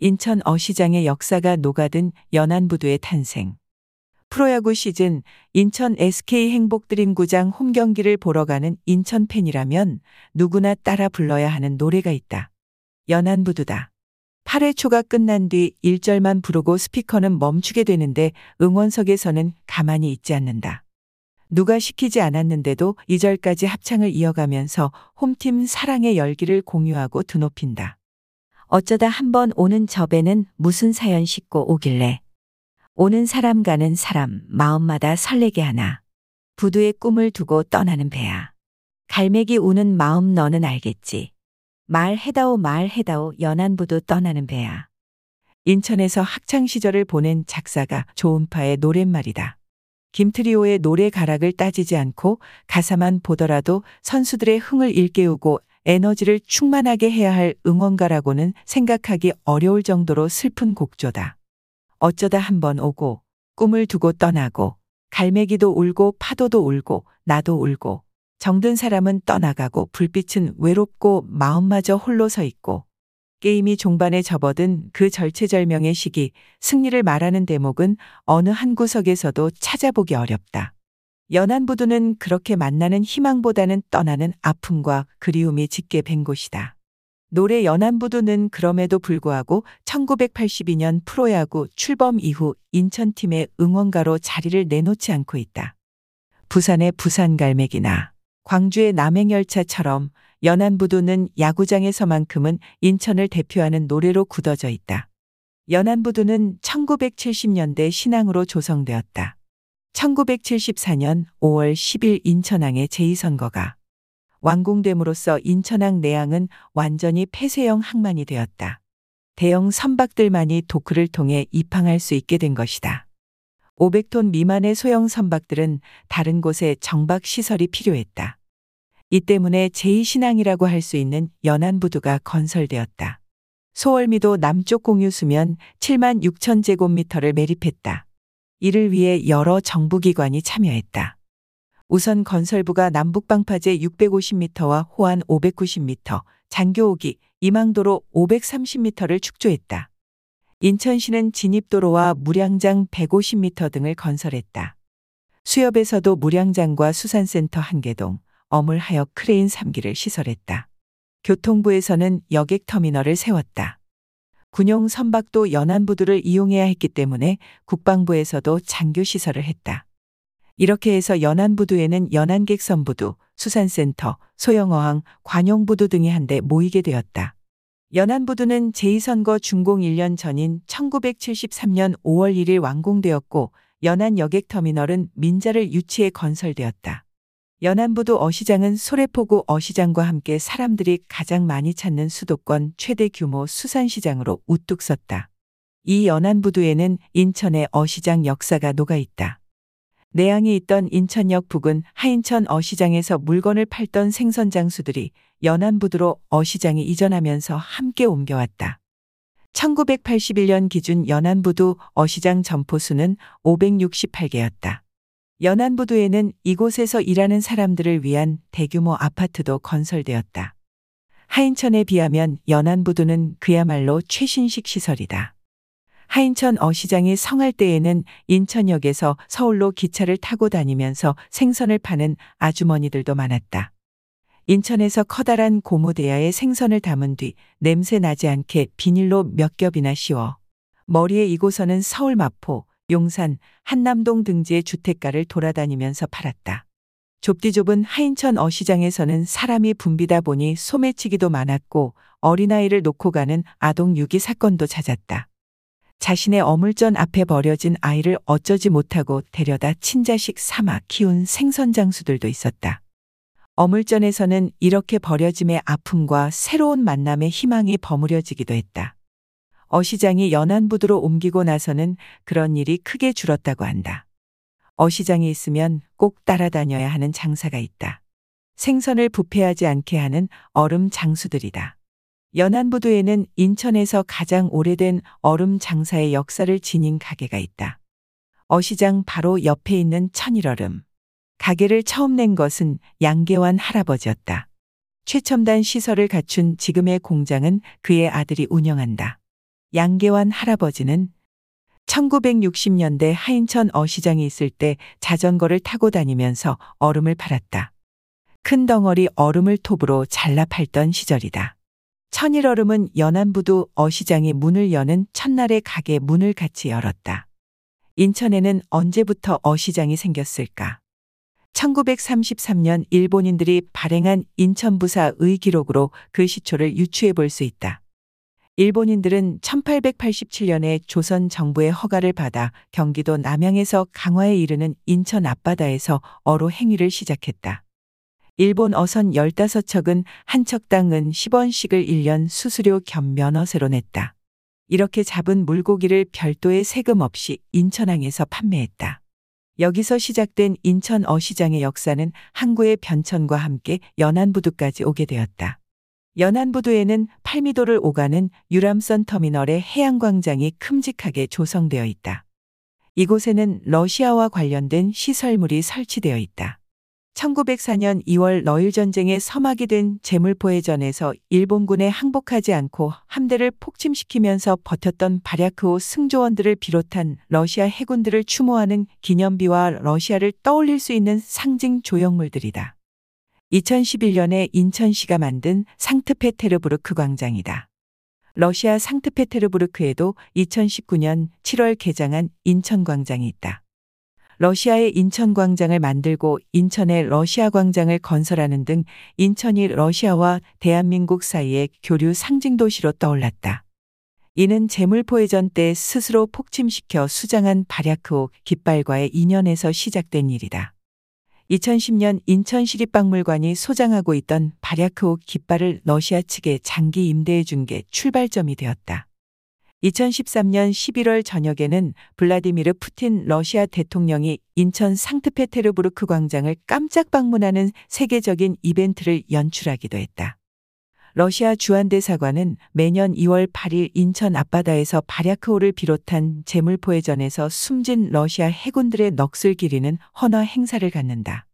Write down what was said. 인천 어시장의 역사가 녹아든 연안부두의 탄생. 프로야구 시즌 인천 SK 행복드림구장 홈경기를 보러 가는 인천 팬이라면 누구나 따라 불러야 하는 노래가 있다. 연안부두다. 8회 초가 끝난 뒤 1절만 부르고 스피커는 멈추게 되는데 응원석에서는 가만히 있지 않는다. 누가 시키지 않았는데도 2절까지 합창을 이어가면서 홈팀 사랑의 열기를 공유하고 드높인다. 어쩌다 한번 오는 저 배는 무슨 사연 싣고 오길래. 오는 사람 가는 사람 마음마다 설레게 하나. 부두의 꿈을 두고 떠나는 배야. 갈매기 우는 마음 너는 알겠지. 말해다오 말해다오 연안부두 떠나는 배야. 인천에서 학창시절을 보낸 작사가 조은파의 노랫말이다. 김트리오의 노래 가락을 따지지 않고 가사만 보더라도 선수들의 흥을 일깨우고 에너지를 충만하게 해야 할 응원가라고는 생각하기 어려울 정도로 슬픈 곡조다. 어쩌다 한번 오고 꿈을 두고 떠나고 갈매기도 울고 파도도 울고 나도 울고 정든 사람은 떠나가고 불빛은 외롭고 마음마저 홀로 서 있고 게임이 종반에 접어든 그 절체절명의 시기, 승리를 말하는 대목은 어느 한 구석에서도 찾아보기 어렵다. 연안부두는 그렇게 만나는 희망보다는 떠나는 아픔과 그리움이 짙게 밴 곳이다. 노래 연안부두는 그럼에도 불구하고 1982년 프로야구 출범 이후 인천팀의 응원가로 자리를 내놓지 않고 있다. 부산의 부산갈매기나 광주의 남행열차처럼 연안부두는 야구장에서만큼은 인천을 대표하는 노래로 굳어져 있다. 연안부두는 1970년대 신항으로 조성되었다. 1974년 5월 10일 인천항의 제2선거가 완공됨으로써 인천항 내항은 완전히 폐쇄형 항만이 되었다. 대형 선박들만이 도크를 통해 입항할 수 있게 된 것이다. 500톤 미만의 소형 선박들은 다른 곳에 정박 시설이 필요했다. 이 때문에 제2신항이라고 할 수 있는 연안부두가 건설되었다. 소월미도 남쪽 공유수면 7만 6천 제곱미터를 매립했다. 이를 위해 여러 정부기관이 참여했다. 우선 건설부가 남북방파제 650m와 호안 590m, 장교오기, 임항도로 530m를 축조했다. 인천시는 진입도로와 물양장 150m 등을 건설했다. 수협에서도 물양장과 수산센터 한계동, 어물하역 크레인 3기를 시설했다. 교통부에서는 여객터미널을 세웠다. 군용 선박도 연안부두를 이용해야 했기 때문에 국방부에서도 장교시설을 했다. 이렇게 해서 연안부두에는 연안객선부두, 수산센터, 소형어항, 관용부두 등이 한데 모이게 되었다. 연안부두는 제2선거 준공 1년 전인 1973년 5월 1일 완공되었고 연안여객터미널은 민자를 유치해 건설되었다. 연안부두 어시장은 소래포구 어시장과 함께 사람들이 가장 많이 찾는 수도권 최대 규모 수산시장으로 우뚝 섰다. 이 연안부두에는 인천의 어시장 역사가 녹아있다. 내항이 있던 인천역 북은 하인천 어시장에서 물건을 팔던 생선 장수들이 연안부두로 어시장이 이전하면서 함께 옮겨왔다. 1981년 기준 연안부두 어시장 점포수는 568개였다. 연안부두에는 이곳에서 일하는 사람들을 위한 대규모 아파트도 건설되었다. 하인천에 비하면 연안부두는 그야말로 최신식 시설이다. 하인천 어시장이 성할 때에는 인천역에서 서울로 기차를 타고 다니면서 생선을 파는 아주머니들도 많았다. 인천에서 커다란 고무대야에 생선을 담은 뒤 냄새 나지 않게 비닐로 몇 겹이나 씌워 머리에 이고서는 서울 마포, 용산, 한남동 등지의 주택가를 돌아다니면서 팔았다. 좁디좁은 하인천 어시장에서는 사람이 붐비다 보니 소매치기도 많았고 어린아이를 놓고 가는 아동 유기 사건도 잦았다. 자신의 어물전 앞에 버려진 아이를 어쩌지 못하고 데려다 친자식 삼아 키운 생선 장수들도 있었다. 어물전에서는 이렇게 버려짐의 아픔과 새로운 만남의 희망이 버무려지기도 했다. 어시장이 연안부두로 옮기고 나서는 그런 일이 크게 줄었다고 한다. 어시장이 있으면 꼭 따라다녀야 하는 장사가 있다. 생선을 부패하지 않게 하는 얼음 장수들이다. 연안부두에는 인천에서 가장 오래된 얼음 장사의 역사를 지닌 가게가 있다. 어시장 바로 옆에 있는 천일 얼음. 가게를 처음 낸 것은 양계환 할아버지였다. 최첨단 시설을 갖춘 지금의 공장은 그의 아들이 운영한다. 양계환 할아버지는 1960년대 하인천 어시장이 있을 때 자전거를 타고 다니면서 얼음을 팔았다. 큰 덩어리 얼음을 톱으로 잘라 팔던 시절이다. 천일 얼음은 연안부두 어시장이 문을 여는 첫날에 가게 문을 같이 열었다. 인천에는 언제부터 어시장이 생겼을까? 1933년 일본인들이 발행한 인천부사의 기록으로 그 시초를 유추해 볼 수 있다. 일본인들은 1887년에 조선 정부의 허가를 받아 경기도 남양에서 강화에 이르는 인천 앞바다에서 어로 행위를 시작했다. 일본 어선 15척은 한 척당은 10원씩을 1년 수수료 겸 면허세로 냈다. 이렇게 잡은 물고기를 별도의 세금 없이 인천항에서 판매했다. 여기서 시작된 인천 어시장의 역사는 항구의 변천과 함께 연안부두까지 오게 되었다. 연안부두에는 팔미도를 오가는 유람선 터미널의 해양광장이 큼직하게 조성되어 있다. 이곳에는 러시아와 관련된 시설물이 설치되어 있다. 1904년 2월 러일전쟁의 서막이 된 제물포해전에서 일본군에 항복하지 않고 함대를 폭침시키면서 버텼던 바랴크호 승조원들을 비롯한 러시아 해군들을 추모하는 기념비와 러시아를 떠올릴 수 있는 상징 조형물들이다. 2011년에 인천시가 만든 상트페테르부르크 광장이다. 러시아 상트페테르부르크에도 2019년 7월 개장한 인천광장이 있다. 러시아의 인천광장을 만들고 인천의 러시아광장을 건설하는 등 인천이 러시아와 대한민국 사이의 교류 상징도시로 떠올랐다. 이는 제물포해전 때 스스로 폭침시켜 수장한 바랴크호 깃발과의 인연에서 시작된 일이다. 2010년 인천시립박물관이 소장하고 있던 바랴크호 깃발을 러시아 측에 장기 임대해 준 게 출발점이 되었다. 2013년 11월 저녁에는 블라디미르 푸틴 러시아 대통령이 인천 상트페테르부르크 광장을 깜짝 방문하는 세계적인 이벤트를 연출하기도 했다. 러시아 주한대사관은 매년 2월 8일 인천 앞바다에서 바랴크호를 비롯한 제물포해전에서 숨진 러시아 해군들의 넋을 기리는 헌화 행사를 갖는다.